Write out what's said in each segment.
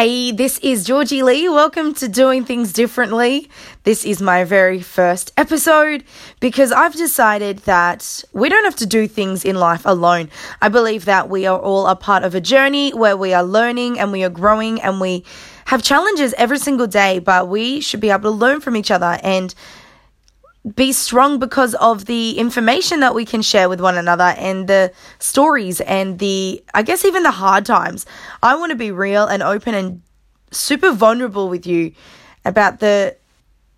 Hey, this is Georgie Lee. Welcome to Doing Things Differently. This is my very first episode because I've decided that we don't have to do things in life alone. I believe that we are all a part of a journey where we are learning and we are growing and we have challenges every single day, but we should be able to learn from each other and be strong because of the information that we can share with one another and the stories and even the hard times. I want to be real and open and super vulnerable with you about the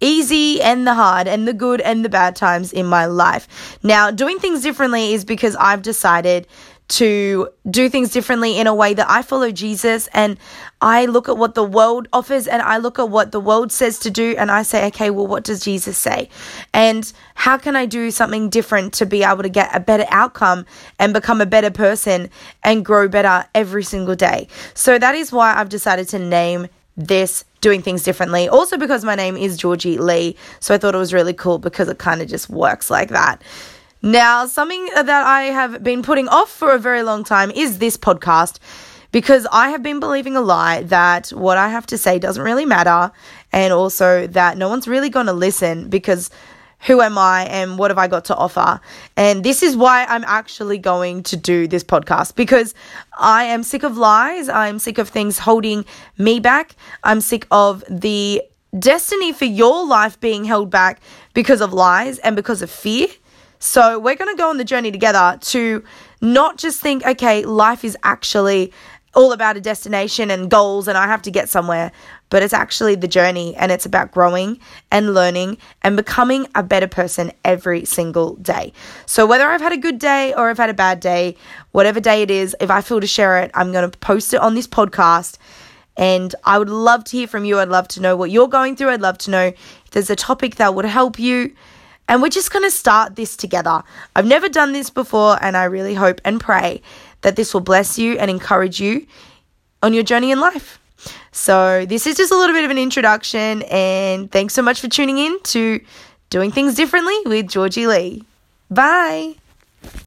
easy and the hard and the good and the bad times in my life. Now, doing things differently is because I've decided to do things differently in a way that I follow Jesus and I look at what the world offers and I look at what the world says to do and I say, okay, well, what does Jesus say? And how can I do something different to be able to get a better outcome and become a better person and grow better every single day? So that is why I've decided to name this Doing Things Differently. Also because my name is Georgie Lee, so I thought it was really cool because it kind of just works like that. Now, something that I have been putting off for a very long time is this podcast because I have been believing a lie that what I have to say doesn't really matter and also that no one's really going to listen because who am I and what have I got to offer? And this is why I'm actually going to do this podcast because I am sick of lies. I'm sick of things holding me back. I'm sick of the destiny for your life being held back because of lies and because of fear. So we're going to go on the journey together to not just think, okay, life is actually all about a destination and goals and I have to get somewhere, but it's actually the journey and it's about growing and learning and becoming a better person every single day. So whether I've had a good day or I've had a bad day, whatever day it is, if I feel to share it, I'm going to post it on this podcast. And I would love to hear from you. I'd love to know what you're going through. I'd love to know if there's a topic that would help you. And we're just going to start this together. I've never done this before, and I really hope and pray that this will bless you and encourage you on your journey in life. So this is just a little bit of an introduction, and thanks so much for tuning in to Doing Things Differently with Georgie Lee. Bye.